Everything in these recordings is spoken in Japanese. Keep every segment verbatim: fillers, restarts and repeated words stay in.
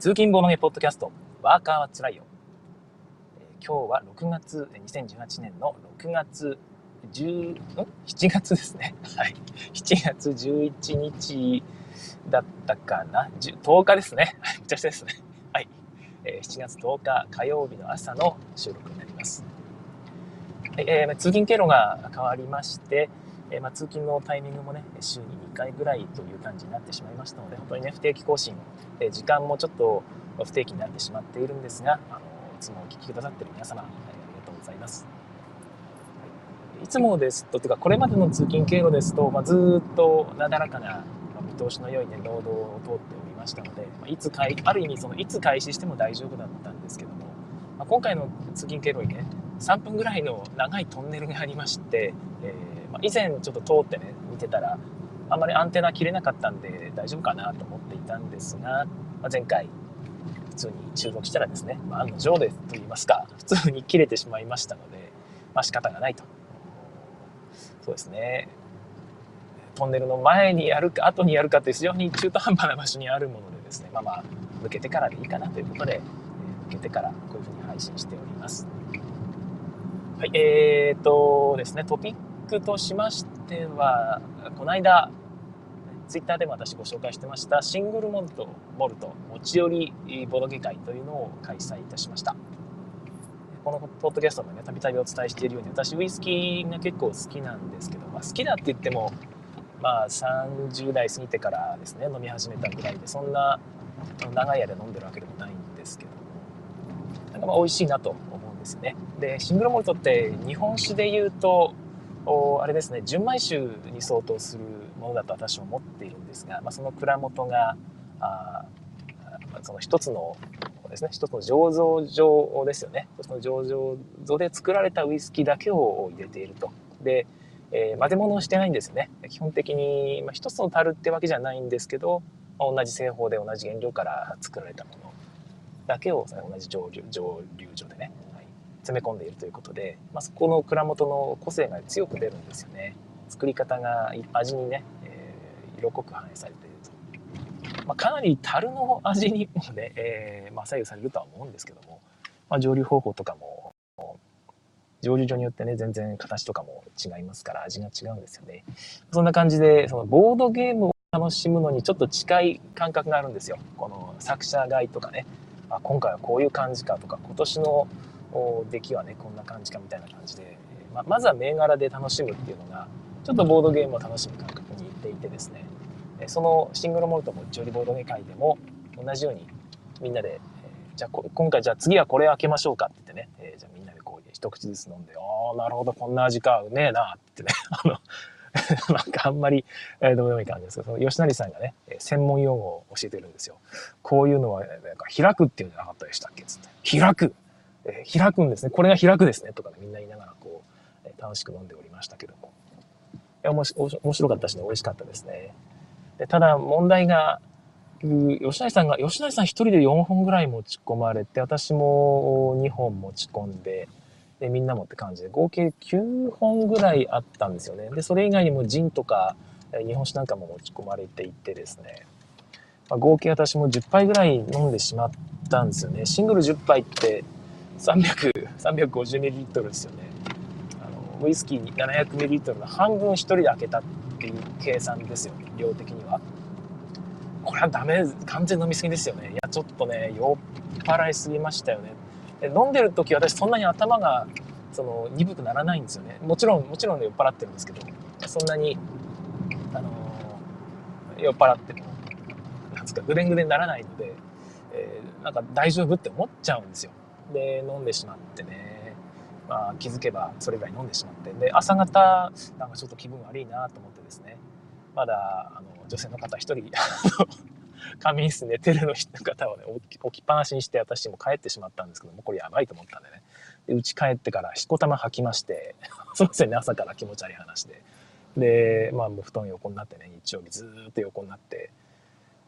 通勤ボロゲポッドキャスト、ワーカーはつらいよ。今日はろくがつ、にせんじゅうはちねんのろくがつじゅう、んしちがつですね。はい。しちがつじゅういちにちだったかな。とおかですね。はい。めちゃくちゃですね。はい。しちがつとおか火曜日の朝の収録になります。えー、通勤経路が変わりまして、えーまあ、通勤のタイミングもね、週ににかいぐらいという感じになってしまいましたので、本当にね、不定期更新、えー、時間もちょっと不定期になってしまっているんですが、あのいつもお聞きくださっている皆様、ありがとうございます。いつもですと、というかこれまでの通勤経路ですと、まあ、ずっとなだらかな見通しの良い、ね、労働を通っておりましたので、まあ、いつかいある意味そのいつ開始しても大丈夫だったんですけども、まあ、今回の通勤経路にね、さんぷんぐらいの長いトンネルがありまして、えーまあ、以前ちょっと通ってね見てたらあんまりアンテナ切れなかったんで大丈夫かなと思っていたんですが、まあ、前回普通に収録したらですね、まあ、案の定でと言いますか普通に切れてしまいましたので、まあ、仕方がないと。そうですね、トンネルの前にやるか後にやるかという非常に中途半端な場所にあるものでですね、まあまあ抜けてからでいいかなということで、抜けてからこういうふうに配信しております。はい、えーとですね、トピックとしましては、この間ツイッターでも私ご紹介してましたシングルモルト、モルト持ち寄りボドゲ会というのを開催いたしました。このポッドキャストもね、たびたびお伝えしているように、私ウイスキーが結構好きなんですけど、まあ、好きだって言っても、まあ、さんじゅう代過ぎてからですね飲み始めたぐらいで、そんな長い間飲んでるわけでもないんですけど、なんかまあ美味しいなと思うんですよね。でシングルモルトって日本酒でいうとあれですね、純米酒に相当するものだと私は思っているんですが、まあ、その蔵元があその一つのですね、一つの醸造所ですよね。その醸造所で作られたウイスキーだけを入れていると。で、えー、混ぜ物をしてないんですよね。基本的に、まあ、一つの樽ってわけじゃないんですけど、まあ、同じ製法で同じ原料から作られたものだけを、ね、同じ蒸留所でね、はい、詰め込んでいるということで、まあ、そこの蔵元の個性が強く出るんですよね。作り方が味にね、えー、色濃く反映されていると。まあ、かなり樽の味にもね、えーまあ、左右されるとは思うんですけども、まあ、蒸留方法とかも蒸留所によってね全然形とかも違いますから味が違うんですよね。そんな感じでそのボードゲームを楽しむのにちょっと近い感覚があるんですよ。この作者買いとかね、あ今回はこういう感じかとか今年の出来はねこんな感じかみたいな感じで、まあ、まずは銘柄で楽しむっていうのがちょっとボードゲームを楽しむ感覚に似ていてですね、そのシングルモルト持ち寄りボードゲ会でも同じようにみんなで、えー、じゃあこ今回じゃあ次はこれ開けましょうかって言ってね、えー、じゃあみんなでこう一口ずつ飲んで、ああなるほどこんな味かうめえなってねあのなんかあんまり、えー、どうでもいい感じですけど、その吉成さんがね専門用語を教えてるんですよ。こういうのはなんか開くっていうんじゃなかったでしたっけつって開く、えー、開くんですねこれが開くですねとかねみんな言いながらこう、えー、楽しく飲んでおりましたけども、いや面白かったしね美味しかったですね。ただ問題が吉成さんが吉成さん一人でよんほんぐらい持ち込まれて、私もにほん持ち込んで、でみんなもって感じで合計きゅうほんぐらいあったんですよね。でそれ以外にもジンとか日本酒なんかも持ち込まれていてですね、まあ、合計私もじゅっぱいぐらい飲んでしまったんですよね。シングルじゅっぱいってさんびゃく、さんびゃくごじゅうミリリットルですよね。あのウイスキーななひゃくミリリットルの半分一人で開けたっていう計算ですよ、量的には。これはダメ、完全飲み過ぎですよね。いやちょっとね酔っ払いすぎましたよね。で飲んでる時私そんなに頭がその鈍くならないんですよね。もちろんもちろん、ね、酔っ払ってるんですけど、そんなにあのー、酔っ払ってもなんつうかぐでんぐでんならないので、えー、なんか大丈夫って思っちゃうんですよ。で飲んでしまってね。まあ、気づけばそれぐらい飲んでしまって、で朝方なんかちょっと気分悪いなと思ってですね、まだあの女性の方一人仮眠室寝てるの方を、ね、置, き置きっぱなしにして私も帰ってしまったんですけども、これやばいと思ったんでね、で家帰ってからしこたま吐きましてそうですね、朝から気持ち悪い話で、で、まあ、もう布団横になってね日曜日ずっと横になって、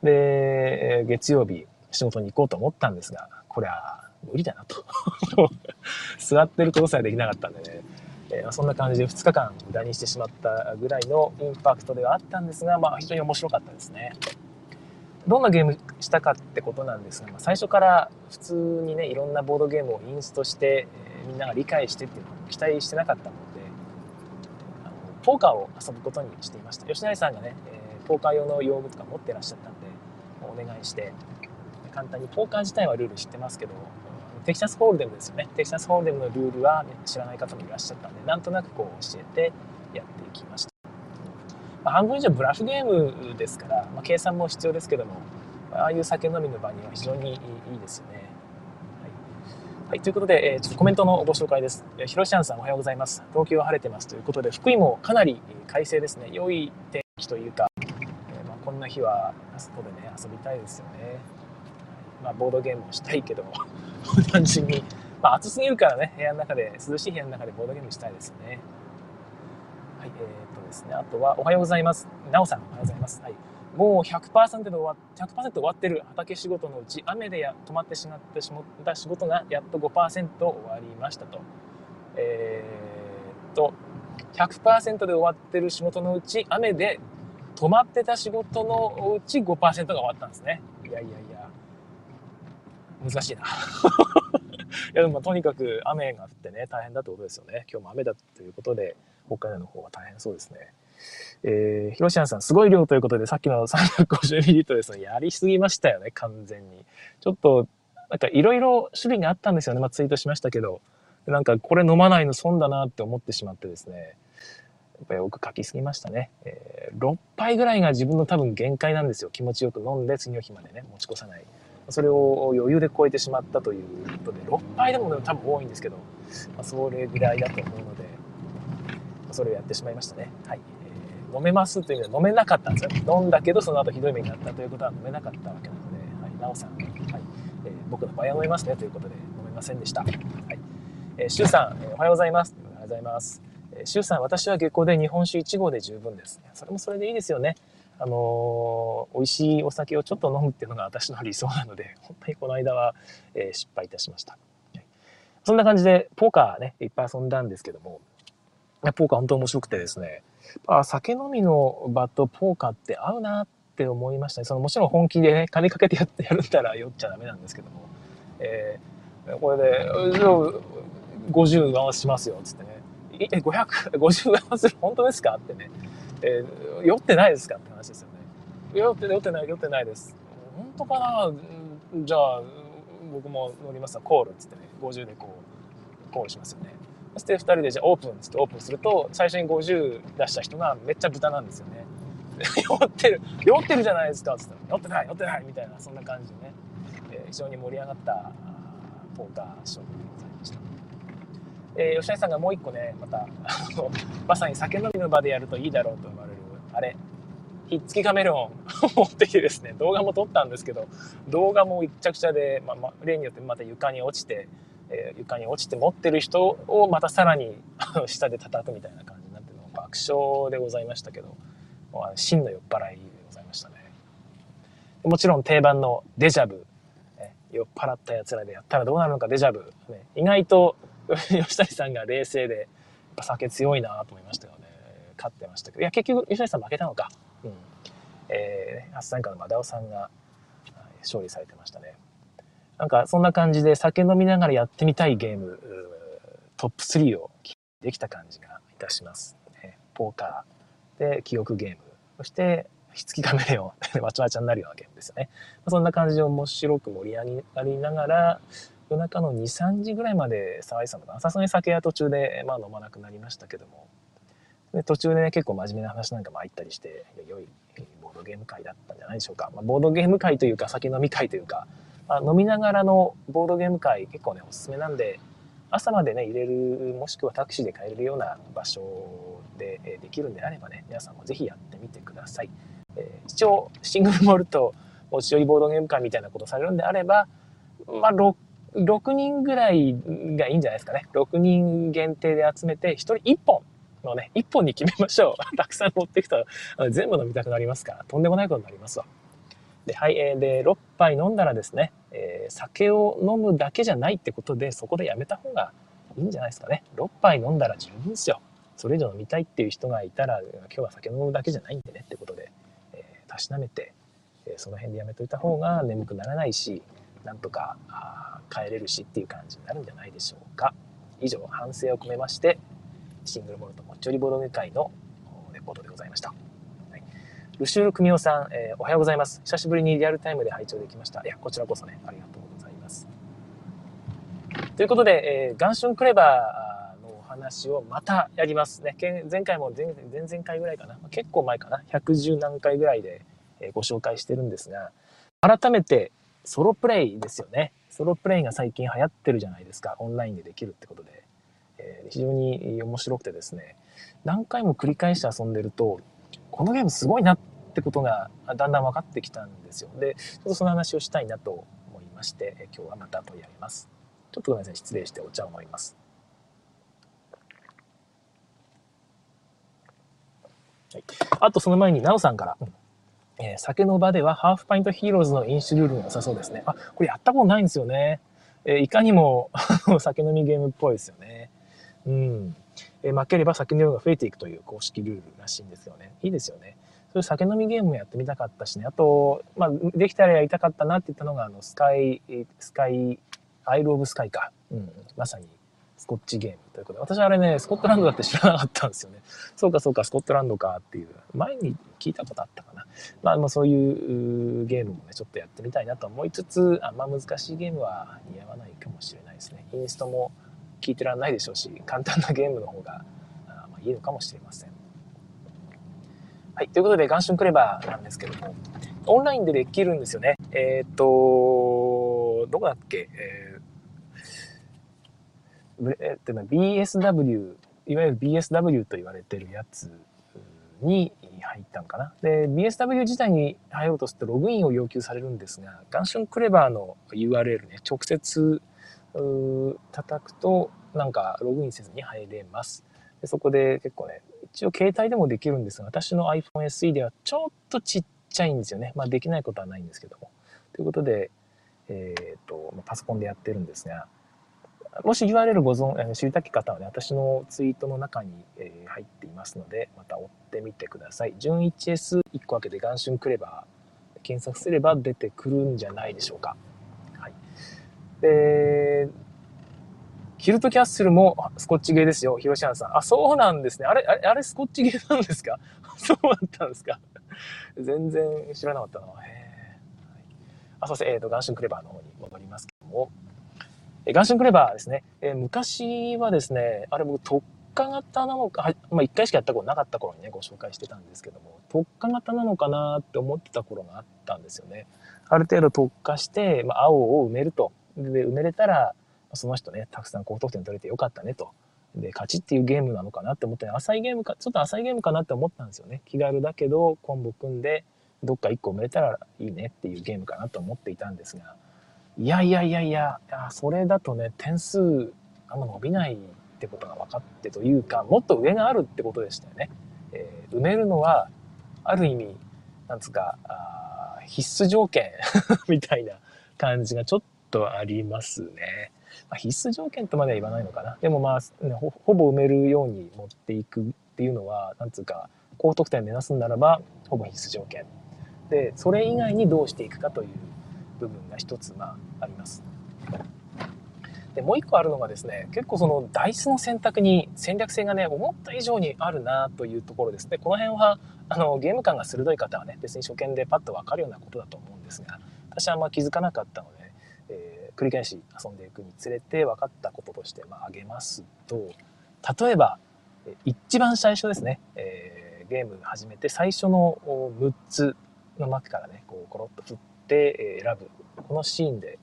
で月曜日仕事に行こうと思ったんですが、これは無理だなと座ってることさえできなかったんでね、えー、そんな感じでふつかかん無駄にしてしまったぐらいのインパクトではあったんですが、まあ、非常に面白かったですね。どんなゲームしたかってことなんですが、まあ、最初から普通にねいろんなボードゲームをインストして、えー、みんなが理解してっていうのを期待してなかったので、あのポーカーを遊ぶことにしていました。吉成さんがね、えー、ポーカー用の用具とか持ってらっしゃったんでお願いして、簡単にポーカー自体はルール知ってますけど、テキサスホールデムですよね。テキサスホールデムのルールは、ね、知らない方もいらっしゃったんで、なんとなくこう教えてやっていきました。まあ、半分以上ブラフゲームですから、まあ、計算も必要ですけども、ああいう酒飲みの場には非常にいいですよね。はい、はい、ということで、えー、ちょっとコメントのご紹介です。ひろしゃんさん、おはようございます。東京は晴れてますということで、福井もかなり快晴ですね。良い天気というか、えーまあ、こんな日はあそこでね遊びたいですよね。まあ、ボードゲームをしたいけども単純に、まあ、暑すぎるからね、部屋の中で、涼しい部屋の中でボードゲームしたいですよね。はい、えーとですね、あとはおはようございます。なおさん、おはようございます。はい、もう ひゃくパーセント で終わ、ひゃくパーセント 終わってる畑仕事のうち、雨でや止まってしまってしまった仕事がやっと ごパーセント 終わりましたと。えーと、ひゃくパーセント で終わってる仕事のうち、雨で止まってた仕事のうち ごパーセント が終わったんですね。いやいやいや。難しいな。いやでもとにかく雨が降ってね大変だってことですよね。今日も雨だということで北海道の方は大変そうですね。えー、ひろしやんさん、すごい量ということで、さっきの さんびゃくごじゅうミリリットル ですね。やりすぎましたよね、完全に。ちょっとなんかいろいろ種類があったんですよね。まあ、ツイートしましたけど、なんかこれ飲まないの損だなって思ってしまってですね、やっぱり奥書きすぎましたね。えー、ろっぱいぐらいが自分の多分限界なんですよ。気持ちよく飲んで次の日までね持ち越さない、それを余裕で超えてしまったということで、ろっぱいでも多分多いんですけど、まあ、それぐらいだと思うので、それをやってしまいましたね。はい、えー、飲めますという意味では飲めなかったんですよ。飲んだけどその後ひどい目になったということは飲めなかったわけなので、はい、なおさん、はい、えー、僕の場合は飲めますねということで飲めませんでした。はい、えー、シュウさん、おはようございます。おはようございます。シュウさん、私は下校で日本酒いちごうで十分です。それもそれでいいですよね。あのー、美味しいお酒をちょっと飲むっていうのが私の理想なので、本当にこの間は、えー、失敗いたしました。はい、そんな感じでポーカーねいっぱい遊んだんですけども、ポーカー本当に面白くてですね、あ、酒飲みの場とポーカーって合うなって思いましたね。そのもちろん本気でね金かけてやってやるんだら酔っちゃダメなんですけども、えー、これでごじゅう回しますよっつってね、えごひゃくごじゅう回する本当ですかってね。えー、酔ってないですかって話ですよね。酔って、酔ってない、酔ってないです。本当かな、じゃあ、僕も乗りますわ、コールっつってね、ごじゅうでこう、コールしますよね。そしてふたりで、じゃあオープンっつってオープンすると、最初にごじゅう出した人がめっちゃ豚なんですよね。酔ってる、酔ってるじゃないですかっつって、酔ってない、酔ってないみたいな、そんな感じでね、えー、非常に盛り上がったポーカー勝負でございました。えー、吉成さんがもう一個ね、またまさに酒飲みの場でやるといいだろうと思われるあれひっつきカメレオン持ってきてですね、動画も撮ったんですけど、動画もいっちゃくちゃで、まあまあ、例によってまた床に落ちて、えー、床に落ちて持ってる人をまたさらに下で叩くみたいな感じになっての爆笑でございましたけど、真の酔っ払いでございましたね。もちろん定番のデジャブ、ね、酔っ払ったやつらでやったらどうなるのかデジャブ、ね、意外と吉谷さんが冷静で、やっぱ酒強いなと思いましたよね。勝ってましたけど、いや結局吉谷さん負けたのか、うん、えー、初参加のマダオさんが勝利されてましたね。なんかそんな感じで酒飲みながらやってみたいゲームトップスリーをできた感じがいたします、ね、ポーカーで記憶ゲーム、そしてひつきカメレオンわちゃわちゃになるようなゲームですよね。そんな感じで面白く盛り上がりながら、夜中のに、さんじぐらいまで騒いさんとか、さすがに酒は途中で、まあ、飲まなくなりましたけども、で途中で、ね、結構真面目な話なんかも入ったりして、良いボードゲーム会だったんじゃないでしょうか。まあ、ボードゲーム会というか酒飲み会というか、まあ、飲みながらのボードゲーム会結構ねおすすめなんで、朝までね入れる、もしくはタクシーで帰れるような場所でできるんであればね、皆さんもぜひやってみてください。えー、一応シングルモルト持ち寄りボードゲーム会みたいなことされるんであれば、まあろくにんぐらいがいいんじゃないですかね。ろくにん限定で集めて、ひとりいっぽんのね、いっぽんに決めましょう。たくさん持ってきたら全部飲みたくなりますから、とんでもないことになりますわ。で、はい、で、ろっぱい飲んだらですね、えー、酒を飲むだけじゃないってことで、そこでやめた方がいいんじゃないですかね。ろっぱい飲んだら十分ですよ。それ以上飲みたいっていう人がいたら、今日は酒飲むだけじゃないんでねってことで、えー、たしなめて、その辺でやめといた方が眠くならないし、なんとか帰れるしっていう感じになるんじゃないでしょうか。以上、反省を込めましてシングルボルトもっちょりボロゲ会のレポートでございました。はい、ルシュール組夫さん、えー、おはようございます。久しぶりにリアルタイムで拝聴できました。いや、こちらこそね、ありがとうございます。ということで、えー、元春クレバーのお話をまたやりますね。前回も 前, 前々回ぐらいかな、結構前かな、ひゃくじゅうなんかいぐらいでご紹介してるんですが、改めてソロプレイですよね。ソロプレイが最近流行ってるじゃないですか。オンラインでできるってことで、えー、非常に面白くてですね、何回も繰り返して遊んでると、このゲームすごいなってことがだんだん分かってきたんですよ。で、ちょっとその話をしたいなと思いまして、今日はまた取り上げます。ちょっとごめんなさい、失礼してお茶を飲みます。はい、あとその前になおさんから、えー、酒の場ではハーフパイントヒーローズの飲酒ルールが良さそうですね。あ、これやったことないんですよね。えー、いかにも酒飲みゲームっぽいですよね。うん。えー、負ければ酒の量が増えていくという公式ルールらしいんですよね。いいですよね。そういう酒飲みゲームもやってみたかったしね。あと、まあ、できたらやりたかったなって言ったのが、あの、スカイ、スカイ、アイル・オブ・スカイか、うん、まさにスコッチゲームということで、私あれね、スコットランドだって知らなかったんですよね。そうかそうか、スコットランドかっていう、前に聞いたことあったかな。まあ、まあ、そういうゲームもね、ちょっとやってみたいなと思いつつ、あんま難しいゲームは似合わないかもしれないですね。インストも聞いてらんないでしょうし、簡単なゲームの方があ、まあ、いいのかもしれません。はい、ということで、元春クレバーなんですけども、オンラインでできるんですよね。えっと、どこだっけ、えービーエスダブリュー、いわゆる ビーエスダブリュー と言われてるやつに入ったのかな。で、ビーエスダブリュー 自体に入ろうとするとログインを要求されるんですが、元春クレバーの ユーアールエル ね、直接叩くと、なんかログインせずに入れます。で、そこで結構ね、一応携帯でもできるんですが、私の アイフォンエスイー ではちょっとちっちゃいんですよね。まあできないことはないんですけども。ということで、えっと、パソコンでやってるんですが、もし ユーアールエル ご存知、知りたき方はね、私のツイートの中に入っていますので、また追ってみてください。じゅんいちエスいっこ開けて元春クレバー検索すれば出てくるんじゃないでしょうか。はい。で、キルトキャッスルもスコッチゲーですよ、ヒロシアンさん。あ、そうなんですね。あれ、あれ、あれスコッチゲーなんですか？そうだったんですか？全然知らなかったな。へぇ、はい。あ、そうですね。えっと、元春クレバーの方に戻りますけども。元春クレバーですね。えー、昔はですね、あれ僕特化型なのか、まあ、いっかいしかやったことなかった頃にね、ご紹介してたんですけども、特化型なのかなって思ってた頃があったんですよね。ある程度特化して、まあ、青を埋めると。で、埋めれたら、その人ね、たくさん高得点取れてよかったねと。で、勝ちっていうゲームなのかなって思って、浅いゲームか、ちょっと浅いゲームかなって思ったんですよね。気軽だけど、コンボ組んで、どっかいっこ埋めれたらいいねっていうゲームかなと思っていたんですが、いやいやいやいや、それだとね、点数あんま伸びないってことが分かってというか、もっと上があるってことでしたよね。えー、埋めるのは、ある意味、なんつうか、あ必須条件みたいな感じがちょっとありますね。まあ、必須条件とまでは言わないのかな。でもまあ、ね、ほ, ほぼ埋めるように持っていくっていうのは、なんつうか、高得点を目指すならば、ほぼ必須条件。で、それ以外にどうしていくかという部分が一つ、まあ、あります。で、もう一個あるのがですね、結構そのダイスの選択に戦略性がね、思った以上にあるなというところですね。この辺はあのゲーム感が鋭い方はね、別に初見でパッと分かるようなことだと思うんですが、私はあんま気づかなかったので、えー、繰り返し遊んでいくにつれて分かったこととして、まあ、挙げますと、例えば一番最初ですね、えー、ゲーム始めて最初のむっつの幕からね、こうコロッと振ってで選ぶこのシーンで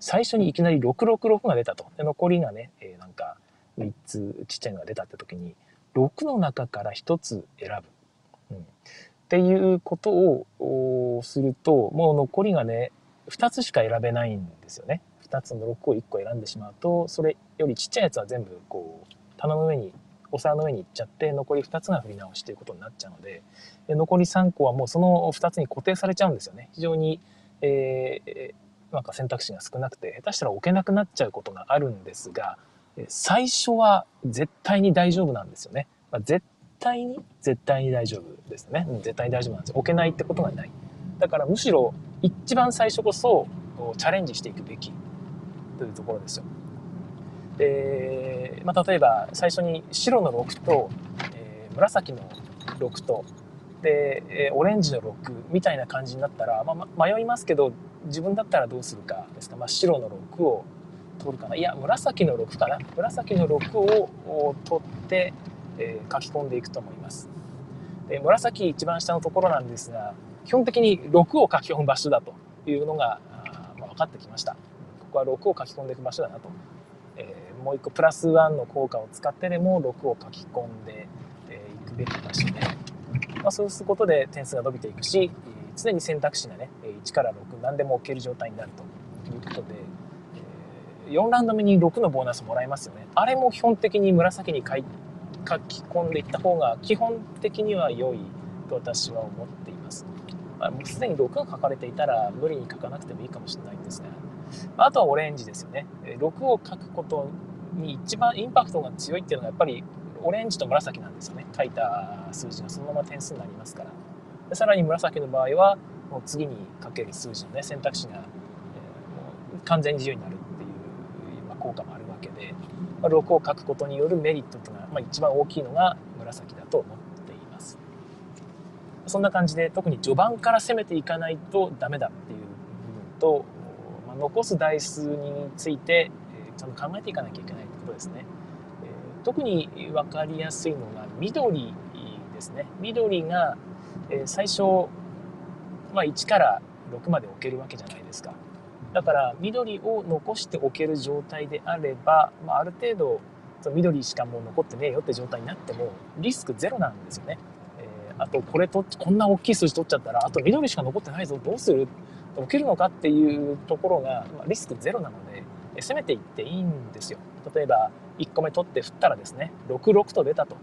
最初にいきなりろくろくろくが出たと。で、残りがね、えー、なんかみっつちっちゃいのが出たって時にろくの中からひとつ選ぶ、うん、っていうことをすると、もう残りがねふたつしか選べないんですよね。ふたつのろくをいっこ選んでしまうと、それよりちっちゃいやつは全部こう棚の上に、お皿の上に行っちゃって、残りふたつが振り直しということになっちゃうの で, で残りさんこはもうそのふたつに固定されちゃうんですよね。非常に、えー、なんか選択肢が少なくて、下手したら置けなくなっちゃうことがあるんですが、最初は絶対に大丈夫なんですよね。まあ、絶対に絶対に大丈夫ですね。絶対に大丈夫なんですよ。置けないってことがない。だからむしろ一番最初こそチャレンジしていくべきというところですよ。で、まあ、例えば最初に白のろくと、えー、紫のろくとで、えー、オレンジのろくみたいな感じになったら、まあ、迷いますけど自分だったらどうするかですか、まあ、白のろくを取るかな、いや紫のろくかな、紫のろくを取って、えー、書き込んでいくと思います。で紫一番下のところなんですが、基本的にろくを書き込む場所だというのが、まあ、分かってきました。ここはろくを書き込んでいく場所だなと、えー、もう一個プラスワンの効果を使ってでもろくを書き込んでいくべき場所で、まあ、そうすることで点数が伸びていくし、常に選択肢がねいちからろく何でも置ける状態になるということで、よんラウンド目にろくのボーナスもらえますよね。あれも基本的に紫に書き込んでいった方が基本的には良いと私は思っています。まあ、もうすでにろくが書かれていたら無理に書かなくてもいいかもしれないんですが、あとはオレンジですよね。ろくを書くことに一番インパクトが強いっていうのはやっぱりオレンジと紫なんですよね。書いた数字がそのまま点数になりますから。でさらに紫の場合はもう次に書ける数字の、ね、選択肢が、えー、もう完全に自由になるっていう、まあ、効果もあるわけで、まあ、ろくを書くことによるメリットというのが、まあ、一番大きいのが紫だと思っています。そんな感じで特に序盤から攻めていかないとダメだっていう部分と、まあ、残す台数について、えー、ちゃんと考えていかなきゃいけないってことですね。特に分かりやすいのが緑ですね。緑が最初、まあ、いちからろくまで置けるわけじゃないですか。だから緑を残しておける状態であれば、まあ、ある程度その緑しかもう残ってねえよって状態になってもリスクゼロなんですよね。えー、あとこれとこんな大きい数字取っちゃったらあと緑しか残ってないぞどうする置けるのかっていうところが、まあ、リスクゼロなので攻めていっていいんですよ。例えばいっこめ取って振ったらですね、ろくろくと出たと、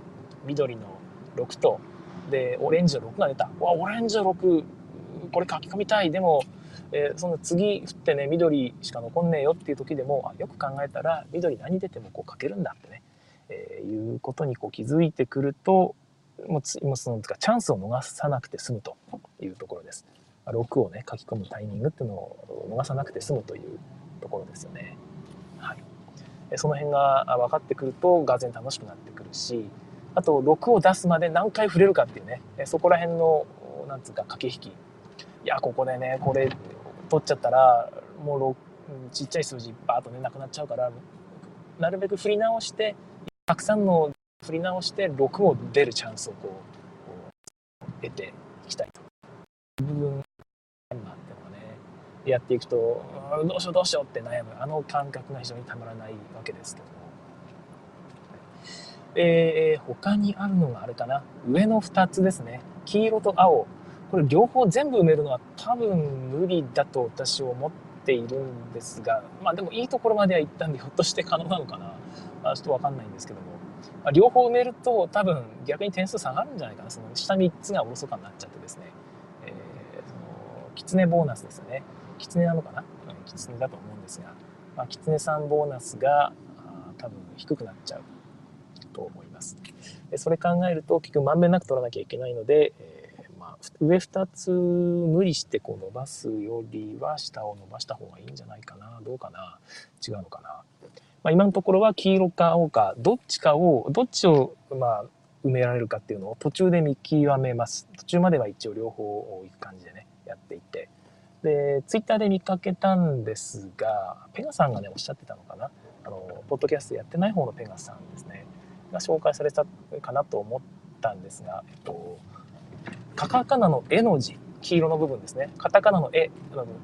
緑のろくとでオレンジのろくが出た、わオレンジのろくこれ書き込みたい、でも、えー、その次振ってね緑しか残んねえよっていう時でも、あよく考えたら緑何出てもこう書けるんだってね、えー、いうことにこう気づいてくるともうもうそのチャンスを逃さなくて済むというところです。ろくをね書き込むタイミングっていうのを逃さなくて済むというところですよね。はい、その辺が分かってくるとがぜん楽しくなってくるし、あとろくを出すまで何回振れるかっていうね、そこら辺のなんつうか駆け引き、いやここでねこれ取っちゃったらもうちっちゃい数字バーッとねなくなっちゃうから、なるべく振り直してたくさんの振り直してろくを出るチャンスをこう得ていきたいという部分があってもね、やっていくとどうしようどうしようって悩むあの感覚が非常にたまらないわけですけども、えー、他にあるのがあれかな、上のふたつですね。黄色と青、これ両方全部埋めるのは多分無理だと私は思っているんですが、まあでもいいところまでは行ったんでひょっとして可能なのかな、まあ、ちょっと分かんないんですけども、まあ、両方埋めると多分逆に点数下がるんじゃないかな。その下みっつがおろそかになっちゃってですね、えー、そのキツネボーナスですよね。キツネなのかな、キツネだと思うんですが、まあ、キツネさんボーナスが多分低くなっちゃうと思います。それ考えると結局まんべんなく取らなきゃいけないので、えーまあ、上ふたつ無理してこう伸ばすよりは下を伸ばした方がいいんじゃないかな。どうかな、違うのかな、まあ、今のところは黄色か青かどっちかをどっちをまあ埋められるかっていうのを途中で見極めます。途中までは一応両方いく感じでねやっていって、でツイッターで見かけたんですが、ペガさんがねおっしゃってたのかな、あのポッドキャストやってない方のペガさんですねが紹介されたかなと思ったんですが、えっと、カタカナの絵の字、黄色の部分ですね、カタカナの絵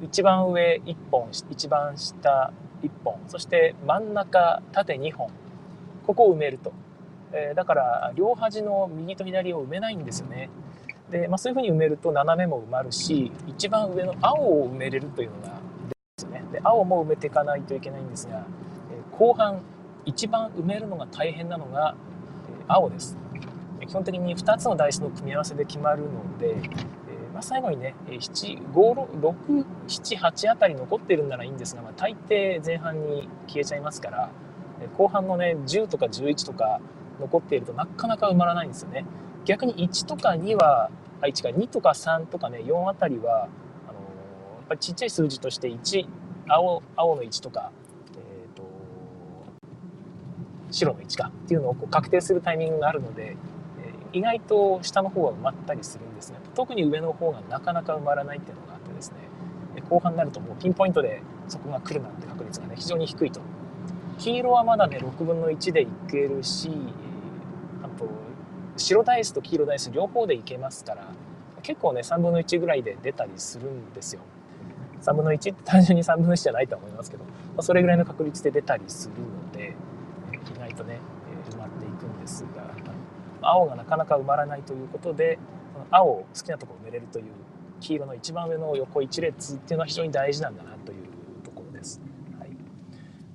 一番上いっぽん一番下いっぽんそして真ん中縦にほんここを埋めると、えー、だから両端の右と左を埋めないんですよね。でまあ、そういうふうに埋めると斜めも埋まるし、一番上の青を埋めれるというのがですよね。で青も埋めていかないといけないんですが、えー、後半一番埋めるのが大変なのが、えー、青です。基本的にふたつの台数の組み合わせで決まるので、えーまあ、最後にねなな、ご、ろく、なな、はちあたり残ってるんならいいんですが、まあ、大抵前半に消えちゃいますから、えー、後半のねじゅうとかじゅういちとか残っているとなかなか埋まらないんですよね。逆にいちとかには、あ、いちかにとかさんとかねよんあたりはぱりちっちゃい数字としていち、青, 青のいちとか、えー、と白のいちかっていうのをこう確定するタイミングがあるので、意外と下の方は埋まったりするんですが、特に上の方がなかなか埋まらないっていうのがあってですね、後半になるともうピンポイントでそこが来るなんて確率がね非常に低いと。黄色はまだねろくぶんのいちでいけるし、あと白ダイスと黄色ダイス両方でいけますから、結構ねさんぶんのいちぐらいで出たりするんですよ。さんぶんのいちって単純にさんぶんのいちじゃないとは思いますけど、まあ、それぐらいの確率で出たりするので、意外とね埋まっていくんですが、青がなかなか埋まらないということで、青を好きなところを埋めれるという、黄色の一番上の横一列っていうのは非常に大事なんだなというところです。はい、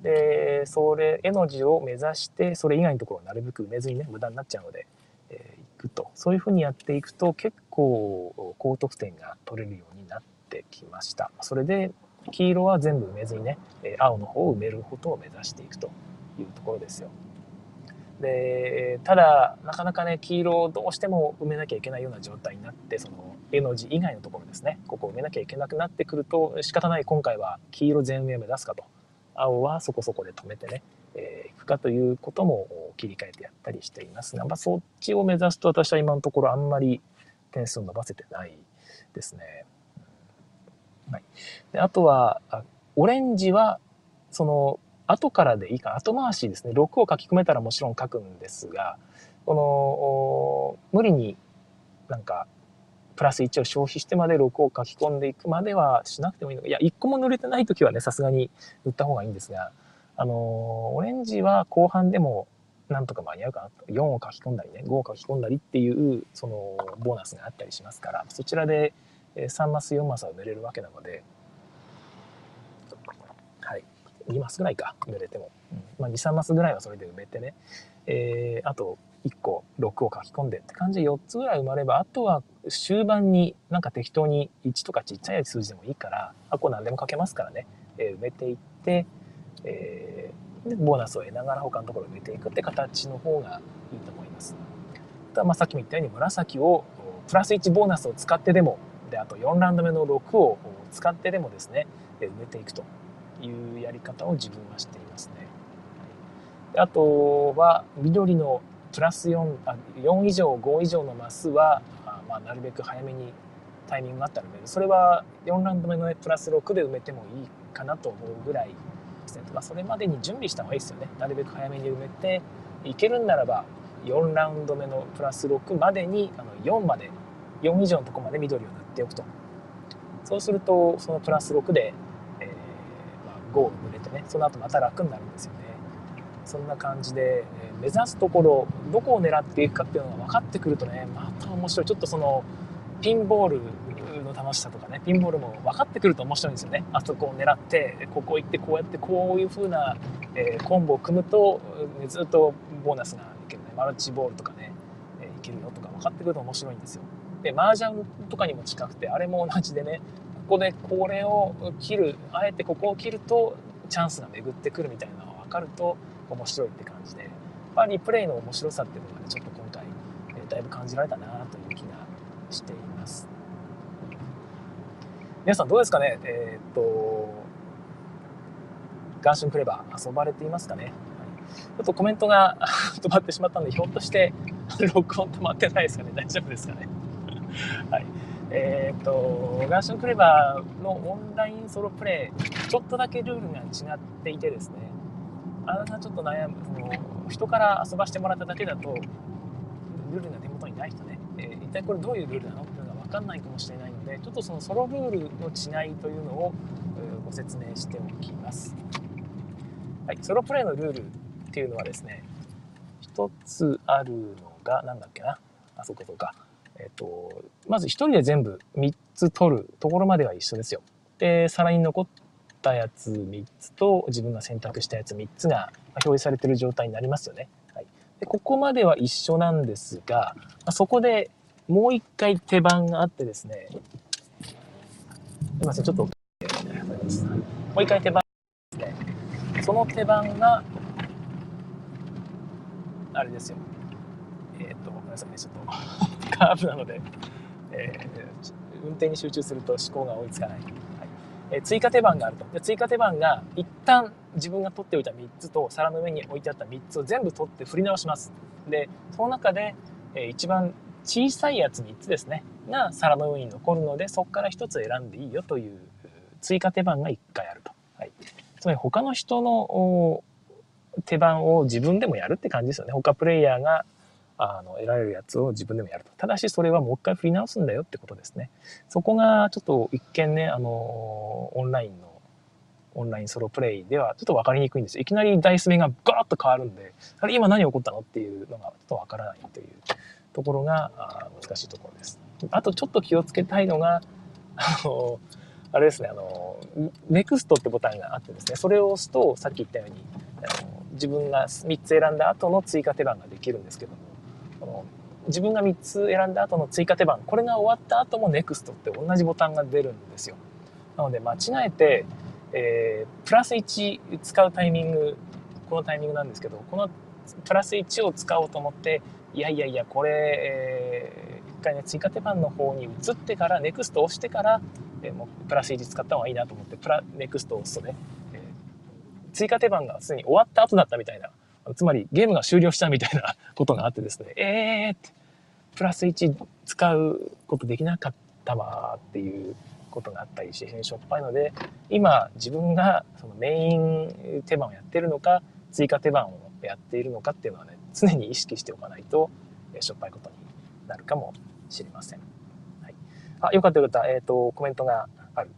でそれ絵の字を目指してそれ以外のところをなるべく埋めずにね無駄になっちゃうので、えー、いくと、そういうふうにやっていくと結構高得点が取れるようになってきました。それで黄色は全部埋めずにね青の方を埋めることを目指していくというところですよ。でただなかなかね黄色をどうしても埋めなきゃいけないような状態になって、その絵の字以外のところですね、ここを埋めなきゃいけなくなってくると仕方ない、今回は黄色全上を目指すかと、青はそこそこで止めてね、えー、いくかということも切り替えてやったりしていますが、まあ、そっちを目指すと私は今のところあんまり点数を伸ばせてないですね。はい、であとはあオレンジはその後からでいいか、後回しですね。ろくを書き込めたらもちろん書くんですが、この無理になんかプラスいちを消費してまでろくを書き込んでいくまではしなくてもいいのか、いやいっこも塗れてない時はねさすがに塗った方がいいんですが、あのー、オレンジは後半でもなんとか間に合うかなと、よんを書き込んだりねごを書き込んだりっていうそのボーナスがあったりしますから、そちらでさんマスよんマスは塗れるわけなので。にマスぐらいか埋めれても、まあ、にさん マスぐらいはそれで埋めてね、えー、あといっころくを書き込んでって感じでよっつぐらい埋まれば、あとは終盤になんか適当にいちとかちっちゃい数字でもいいからあこう何でも書けますからね、えー、埋めていって、えー、でボーナスを得ながら他のところ埋めていくって形の方がいいと思います。あとはまあさっきも言ったように紫をプラスいちボーナスを使ってでもで、あとよんラウンド目のろくを使ってでもですね埋めていくと。いうやり方を自分はしていますね。であとは緑のプラス よん, あよん以上ご以上のマスは、あ、まあ、なるべく早めにタイミングがあったら埋める、それはよんラウンド目のプラスろくで埋めてもいいかなと思うぐらいですね。まあ、それまでに準備した方がいいですよね。なるべく早めに埋めていけるんならばよんラウンド目のプラスろくまでにあのよんまでよん以上のところまで緑を塗っておくと、そうするとそのプラスろくでごを塗れてね、その後また楽になるんですよね。そんな感じで、えー、目指すところどこを狙っていくかっていうのが分かってくるとね、また面白い。ちょっとそのピンボールの楽しさとかね、ピンボールも分かってくると面白いんですよね。あそこを狙ってここ行ってこうやってこういう風な、えー、コンボを組むと、ね、ずっとボーナスがいけるね、マルチボールとかね、えー、いけるよとか分かってくると面白いんですよ。で麻雀とかにも近くて、あれも同じでね、ここでこれを切る、あえてここを切るとチャンスが巡ってくるみたいなのが分かると面白いって感じで、やっぱりリプレイの面白さっていうのが、ね、ちょっと今回、えー、だいぶ感じられたなという気がしています。皆さんどうですかね。えー、っとガンシュンクレバー遊ばれていますかね。はい、ちょっとコメントが止まってしまったので、ひょっとして録音止まってないですかね。大丈夫ですかね。はい、えーとガンシュンクレバーのオンラインソロプレイ、ちょっとだけルールが違っていてですね、あなたちょっと悩む、その人から遊ばしてもらっただけだとルールが手元にない人ね、えー、一体これどういうルールなのっていうのが分かんないかもしれないので、ちょっとそのソロルールの違いというのをご説明しておきます。はい、ソロプレイのルールっていうのはですね、一つあるのがなんだっけな、あそこそこか、えっと、まずひとりで全部みっつ取るところまでは一緒ですよ。で皿に残ったやつみっつと自分が選択したやつみっつが表示されてる状態になりますよね。はい、でここまでは一緒なんですが、そこでもういっかい手番があってですね、すみませんちょっともういっかい手番があってですね、その手番があれですよ、えっとごめんなさいね、ちょっとカーブなので、えー、運転に集中すると思考が追いつかない。はい、え追加手番があると。で追加手番が一旦自分が取っておいたみっつと皿の上に置いてあったみっつを全部取って振り直します。でその中で、えー、一番小さいやつみっつですねが皿の上に残るので、そこからひとつ選んでいいよという追加手番がいっかいあると、はい、つまり他の人の手番を自分でもやるって感じですよね。他プレイヤーがあの得られるやつを自分でもやると。ただしそれはもう一回振り直すんだよってことですね。そこがちょっと一見ね、あのオンラインのオンラインソロプレイではちょっと分かりにくいんですよ。いきなりダイス目がガラッと変わるんで、あれ今何起こったのっていうのがちょっと分からないというところがあ難しいところです。あとちょっと気をつけたいのが、あのあれですね、あのネクストってボタンがあってですね、それを押すとさっき言ったようにあの自分がみっつ選んだ後の追加手番ができるんですけども、この自分がみっつ選んだ後の追加手番、これが終わった後もネクストって同じボタンが出るんですよ。なので間違えて、えー、プラスいち使うタイミング、このタイミングなんですけど、このプラスいちを使おうと思って、いやいやいやこれ、えー、一回ね追加手番の方に移ってからネクストを押してから、えー、もうプラスいち使った方がいいなと思ってプラネクストを押すとね、えー、追加手番がすでに終わった後だったみたいな、つまりゲームが終了したみたいなことがあってですね、えーってプラスいち使うことできなかったわっていうことがあったりして、非常にしょっぱいので、今自分がそのメイン手番をやっているのか追加手番をやっているのかっていうのはね、常に意識しておかないとしょっぱいことになるかもしれません。はい、あ、よかったよかった、えーと、コメントがある。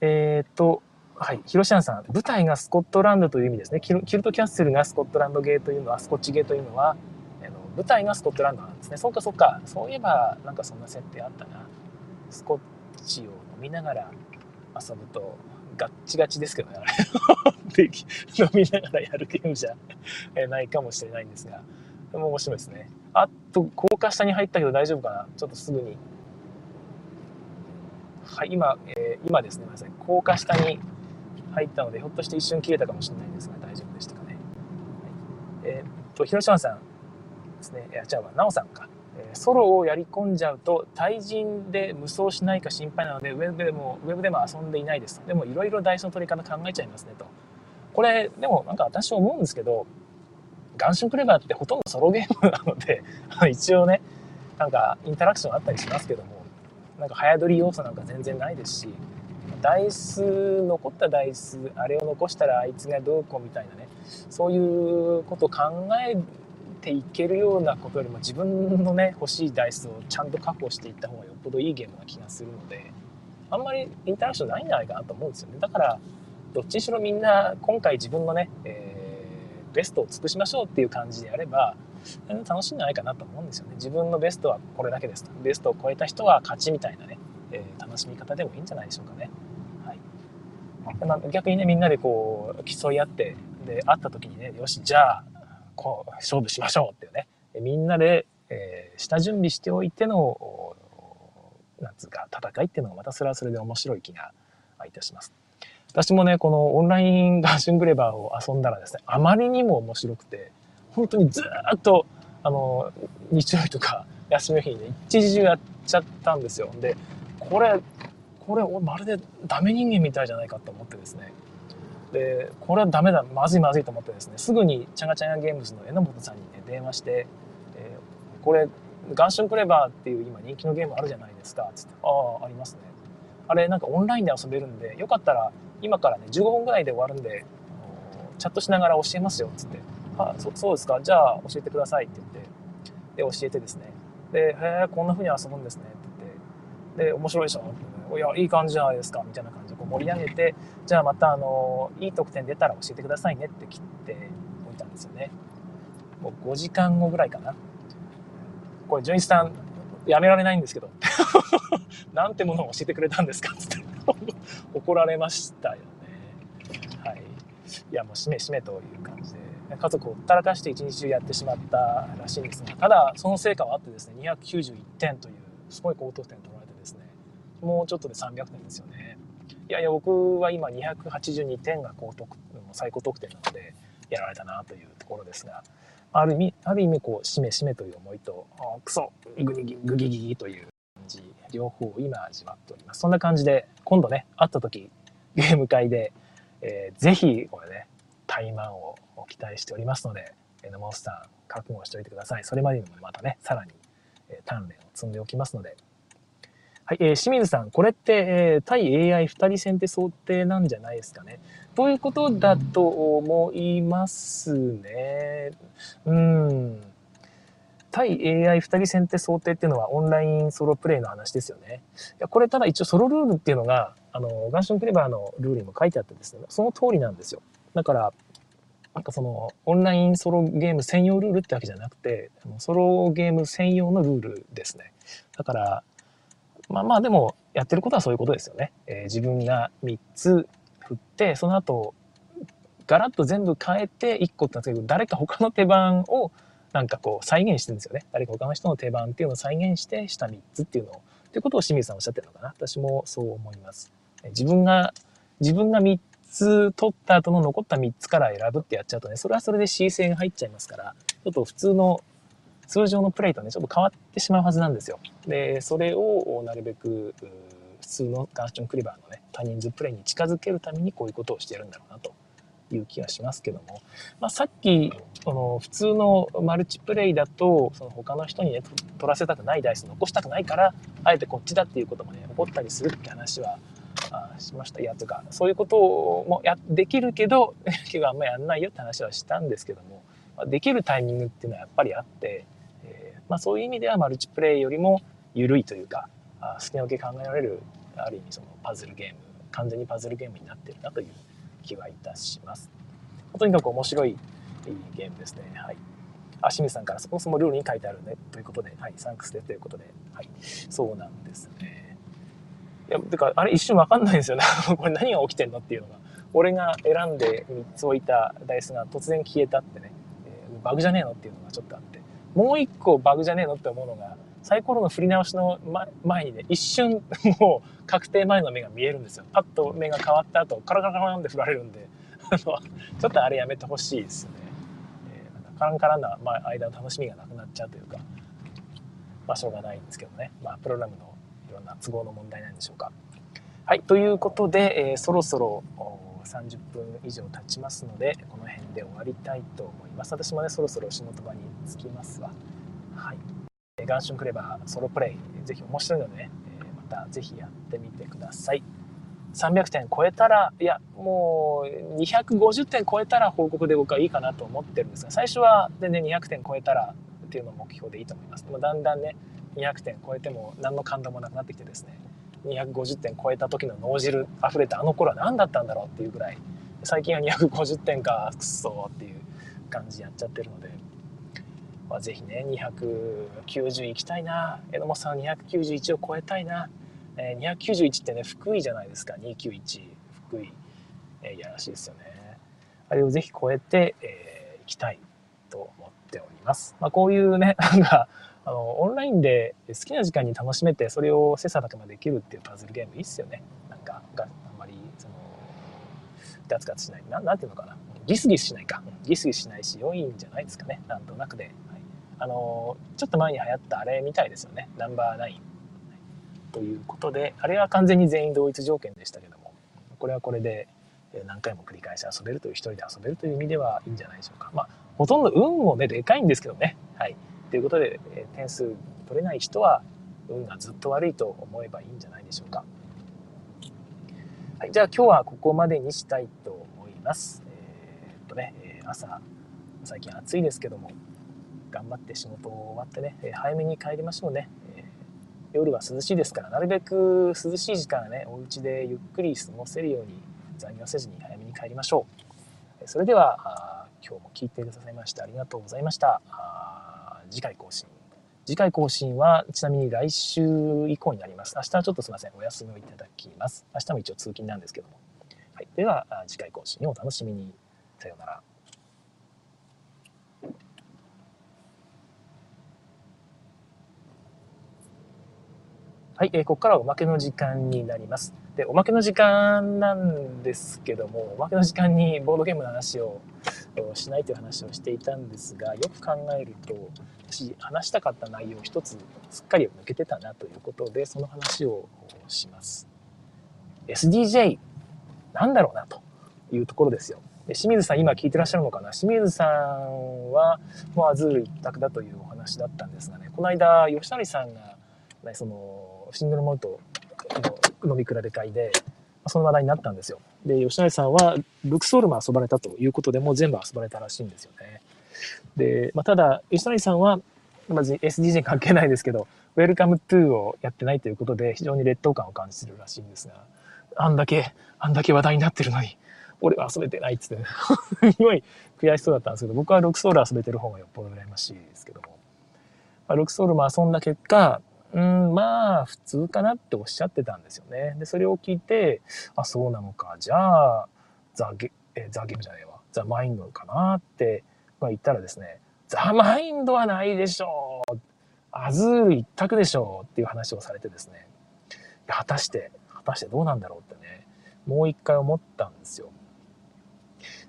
えーとはい、ヒロシアンさん、舞台がスコットランドという意味ですね。キル、キルトキャッスルがスコットランドゲーというのは、スコッチゲーというのは、あの舞台がスコットランドなんですね。そうかそうか、そういえばなんかそんな設定あったな。スコッチを飲みながら遊ぶとガッチガチですけどね、あれ飲みながらやるゲームじゃないかもしれないんですが、でも面白いですね。あと高架下に入ったけど大丈夫かな、ちょっとすぐに。はい、今、えー、今ですね、高架下に入ったので、ひょっとして一瞬切れたかもしれないんですが、大丈夫でしたかね。はい、えー、っと、広島さんですね、いや、じゃあ、奈緒さんか、えー。ソロをやり込んじゃうと、対人で無双しないか心配なので、ウェブでも、ウェブでも遊んでいないです。でも、いろいろダイスの取り方考えちゃいますねと。これ、でも、なんか私思うんですけど、ガンシュンクレバーってほとんどソロゲームなので、一応ね、なんかインタラクションあったりしますけども、なんか早取り要素なんか全然ないですし、ダイス、残ったダイス、あれを残したらあいつがどうこうみたいなね、そういうことを考えていけるようなことよりも、自分のね欲しいダイスをちゃんと確保していった方がよっぽどいいゲームな気がするので、あんまりインタラクションないんじゃないかなと思うんですよね。だからどっちにしろみんな今回自分のね、えー、ベストを尽くしましょうっていう感じでやれば楽しいんじゃないかなと思うんですよね。自分のベストはこれだけですと、ベストを超えた人は勝ちみたいなね、えー、楽しみ方でもいいんじゃないでしょうかね。逆にね、みんなでこう競い合って、で会った時にね、よしじゃあこう勝負しましょうっていうね、みんなで、えー、下準備しておいてのなんつうか戦いっていうのがまたそれはそれで面白い気がいたします。私もねこのオンラインガンシュングレバーを遊んだらですね、あまりにも面白くて、本当にずーっとあの日曜日とか休みの日にね一時中やっちゃったんですよ。でこれこれまるでダメ人間みたいじゃないかと思ってですね、でこれはダメだ、まずいまずいと思ってですね、すぐにチャガチャガゲームズの榎本さんに、ね、電話して、えー、これガンシュンクレバーっていう今人気のゲームあるじゃないですかつって、ああありますね、あれなんかオンラインで遊べるんで、よかったら今からねじゅうごふんぐらいで終わるんでチャットしながら教えますよつって、あ そ, そうですか、じゃあ教えてくださいって言ってで教えてですね、でへえこんな風に遊ぶんですねって言って、で面白いでしょっていやいい感じじゃないですかみたいな感じでこう盛り上げて、じゃあまたあのいい得点出たら教えてくださいねって切っておいたんですよね。もうごじかんごぐらいかな、これ純一さんやめられないんですけどなんてものを教えてくれたんですかつって怒られましたよね。はい、いやもうしめしめという感じで家族をほったらかして一日中やってしまったらしいんですが、ただその成果はあってですね、にひゃくきゅうじゅういってんというすごい高得点取られてですね、もうちょっとでさんびゃくてんですよね。いやいや僕は今にひゃくはちじゅうにてんが高得最高得点なのでやられたなというところですが、ある意味ある意味こうしめしめという思いと、あクソグギギグギギギというじ、両方を今味わっております。そんな感じで、今度ね、会った時、ゲーム会で、えー、ぜひ、これね、対マンを期待しておりますので、野茂さん、覚悟しておいてください。それまでにもまたね、さらに、えー、鍛錬を積んでおきますので。はい、えー、清水さん、これって、えー、対 エーアイふた 人戦って想定なんじゃないですかね。ということだと思いますね。うん。対 エーアイふた 人戦って想定っていうのはオンラインソロプレイの話ですよね。いや、これただ一応ソロルールっていうのが、あの、ガンションクレバーのルールにも書いてあってですね、その通りなんですよ。だから、なんかその、オンラインソロゲーム専用ルールってわけじゃなくて、ソロゲーム専用のルールですね。だから、まあまあでもやってることはそういうことですよね。えー、自分がみっつ振って、その後、ガラッと全部変えていっこってなったけど、誰か他の手番をなんかこう再現してるんですよね。誰か他の人の手番っていうのを再現して、下みっつっていうのを、っていうことを清水さんおっしゃってるのかな。私もそう思います。自分が、自分がみっつ取った後の残ったみっつから選ぶってやっちゃうとね、それはそれで C 制が入っちゃいますから、ちょっと普通の通常のプレイとね、ちょっと変わってしまうはずなんですよ。で、それをなるべく普通のガンションクリバーのね、多人数プレイに近づけるためにこういうことをしてるんだろうなという気がしますけども、まあ、さっき、その普通のマルチプレイだと、その他の人にね、取らせたくないダイス残したくないから、あえてこっちだっていうこともね、起こったりするって話はしました。いや、とか、そういうこともやできるけど、結構あんまりやんないよって話はしたんですけども、できるタイミングっていうのはやっぱりあって、まあ、そういう意味ではマルチプレイよりも緩いというか、好きなわけ考えられる、ある意味そのパズルゲーム、完全にパズルゲームになっているなという気はいたします。とにかく面白いゲームですね。はい。あ、清水さんからそもそもルールに書いてあるねということで、はい、サンクスでということで、はい、そうなんですね。いや、てか、あれ一瞬わかんないんですよね。これ何が起きてんのっていうのが。俺が選んでみっつ置いたダイスが突然消えたってね、えー、バグじゃねえのっていうのがちょっとあって。もう一個バグじゃねえのって思うのが、サイコロの振り直しの前にね、一瞬もう確定前の目が見えるんですよ。パッと目が変わった後、カラカラカランって振られるんで、あの、ちょっとあれやめてほしいですね。えー、なんかカランカランな間の楽しみがなくなっちゃうというか、まあしょうがないんですけどね。まあプログラムのいろんな都合の問題なんでしょうか。はい、ということで、えー、そろそろさんじゅっぷん以上経ちますので、この辺で終わりたいと思います。私もね、そろそろ仕事場に着きますわ。はい。ガンションクレバーソロプレイ、ぜひ面白いのでね、またぜひやってみてください。さんびゃくてん超えたら、いや、もうにひゃくごじゅってん超えたら報告で僕はいいかなと思ってるんですが、最初は全然にひゃくてん超えたらっていうのを目標でいいと思います。でもだんだんね、にひゃくてん超えても何の感動もなくなってきてですね、にひゃくごじゅってん超えた時の脳汁あふれたあの頃は何だったんだろうっていうぐらい、最近はにひゃくごじゅってんかくっそーっていう感じやっちゃってるので、まあ、ぜひねにひゃくきゅうじゅういきたいな、江戸本さんにひゃくきゅうじゅういちを超えたいな、えー、にひゃくきゅうじゅういちってね福井じゃないですか、にひゃくきゅうじゅういち福井、えー、いやらしいですよね。あれをぜひ超えてい、えー、きたいと思っております。まあ、こういうねなんかあのオンラインで好きな時間に楽しめて、それを切磋琢磨できるっていうパズルゲームいいっすよね。なんかがあんまりそのガツガツしない な, なんていうのかな、ギスギスしないか、ギスギスしないし良いんじゃないですかね、なんとなくで、はい、あのちょっと前に流行ったあれみたいですよね、ナンバーナイン、はい、ということで、あれは完全に全員同一条件でしたけども、これはこれで何回も繰り返し遊べるという、一人で遊べるという意味ではいいんじゃないでしょうか。まあほとんど運もねでかいんですけどね、はい、ということで、えー、点数取れない人は運がずっと悪いと思えばいいんじゃないでしょうか。はい、じゃあ今日はここまでにしたいと思います。えー、っとね、朝最近暑いですけども、頑張って仕事終わってね、えー、早めに帰りましょうね、えー。夜は涼しいですから、なるべく涼しい時間はね、お家でゆっくり過ごせるように残業せずに早めに帰りましょう。それでは今日も聞いてくださいましてありがとうございました。次回更新。次回更新はちなみに来週以降になります。明日はちょっとすみません。お休みをいただきます。明日も一応通勤なんですけども。はい、では次回更新をお楽しみに。さようなら。はい、えー、ここからはおまけの時間になります。で、おまけの時間なんですけども、おまけの時間にボードゲームの話ををしないという話をしていたんですが、よく考えると私話したかった内容を一つすっかり抜けてたなということで、その話をします。 エスディージェー なんだろうなというところですよ。で、清水さん今聞いてらっしゃるのかな。清水さんはもうアズール一択だというお話だったんですがね、この間吉成さんが、ね、そのシングルモルトの飲み比べ会でその話題になったんですよ。で、吉成さんはルクソールも遊ばれたということで、もう全部遊ばれたらしいんですよね。で、まあ、ただ吉成さんはまず エスディージー 関係ないですけど、ウェルカムトゥーをやってないということで非常に劣等感を感じてるらしいんですが、あんだけあんだけ話題になってるのに俺は遊べてないっつってねすごい悔しそうだったんですけど、僕はロクソール遊べてる方がよっぽど羨ましいですけども、まあ、ロクソールも遊んだ結果、うん、まあ普通かなっておっしゃってたんですよね。でそれを聞いて、あ、そうなのか、じゃあザゲえザゲームじゃねえわザマインドかなって、まあ、言ったらですね、ザマインドはないでしょう、アズール一択でしょうっていう話をされてですね、果たして果たしてどうなんだろうってね、もう一回思ったんですよ。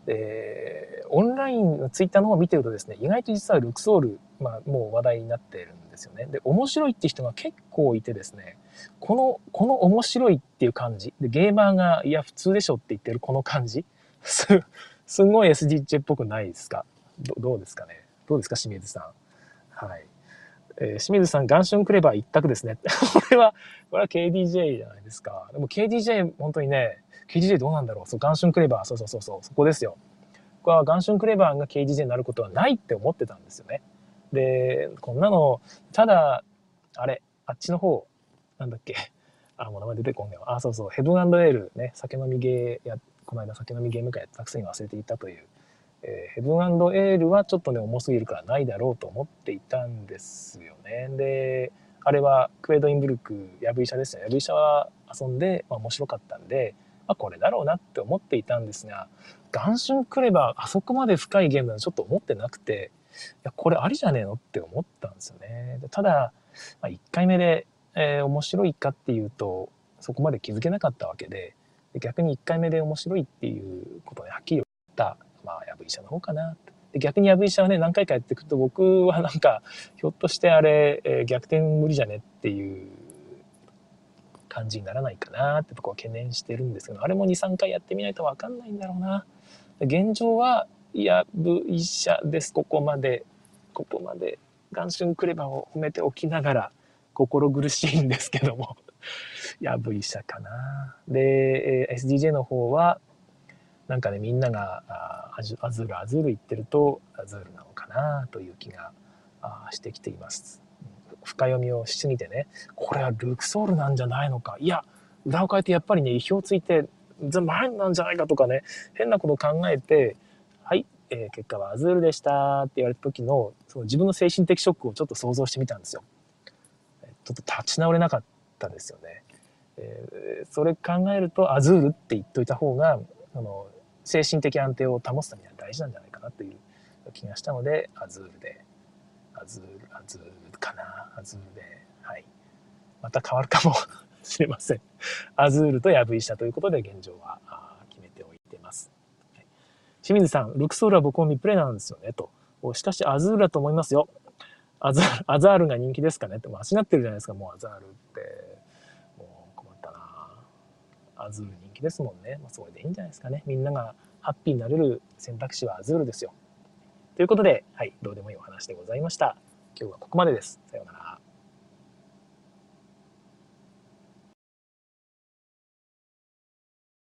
でオンラインのツイッターの方を見てるとですね、意外と実はルクソール、まあ、もう話題になっているんですよね。で面白いって人が結構いてですね、このこの面白いっていう感じで、ゲーマーがいや普通でしょって言ってるこの感じす, すごい エスディージェー っぽくないですか。 ど, どうですかねどうですか清水さん。はい、えー、清水さん、ガンションクレバー一択ですねこれはこれは ケーディージェー じゃないですか。でも ケーディージェー 本当にね、 ケーディージェー どうなんだろう。そう、ガンシュンクレバー、そうそうそうそう、そこですよ。僕はガンシュンクレバーが ケーディージェー になることはないって思ってたんですよね。でこんなのただあれあっちの方なんだっけ、あもう名前出てこんねん。あそうそう、ヘブン&エールね、酒飲みゲーや、この間酒飲みゲーム会やったくせに忘れていたという、えー、ヘブン&エールはちょっとね重すぎるからないだろうと思っていたんですよね。であれはクエドインブルク、ヤブ医者ですよ。ヤブ医者は遊んで、まあ、面白かったんで、あ、これだろうなって思っていたんですが、ガンシュンクレバーあそこまで深いゲームなのちょっと思ってなくて、いやこれありじゃねえのって思ったんですよね。ただ、まあ、いっかいめで、えー、面白いかっていうとそこまで気づけなかったわけで、逆にいっかいめで面白いっていうことにはっきり言った、まあ、ヤブ医者の方かな。で逆にヤブ医者はね何回かやっていくと、僕はなんかひょっとしてあれ、えー、逆転無理じゃねっていう感じにならないかなってとこは懸念してるんですけど、あれも にさんかいやってみないと分かんないんだろうな。現状はヤブ医者です。ここまでここまでガンシュンクレバーを褒めておきながら心苦しいんですけどもヤブ医者かな。で エスディージェー の方はなんかね、みんながアズールアズール言ってるとアズールなのかなという気がしてきています。深読みをしすぎてね、これはルクソールなんじゃないのか、いや裏を変えてやっぱりね意表ついてザ・マインドなんじゃないかとかね、変なことを考えて、はい、えー、結果はアズールでしたって言われた時のその自分の精神的ショックをちょっと想像してみたんですよ。ちょっと立ち直れなかったですよね。えー、それ考えるとアズールって言っといた方があの精神的安定を保つためには大事なんじゃないかなという気がしたので、アズールで。アズール、アズールかな、アズールで、はい、また変わるかもしれません。アズールとヤブ医者ということで現状は決めておいてます。はい、清水さん、ルクソールは僕も未プレイなんですよねと。しかしアズールだと思いますよ。アザール、アザールが人気ですかねって、もう足なってるじゃないですか。もうアザールってもう困ったな。アズール人気ですもんね。まあ、それでいいんじゃないですかね。みんながハッピーになれる選択肢はアズールですよ。ということで、はい、どうでもいいお話でございました。今日はここまでです。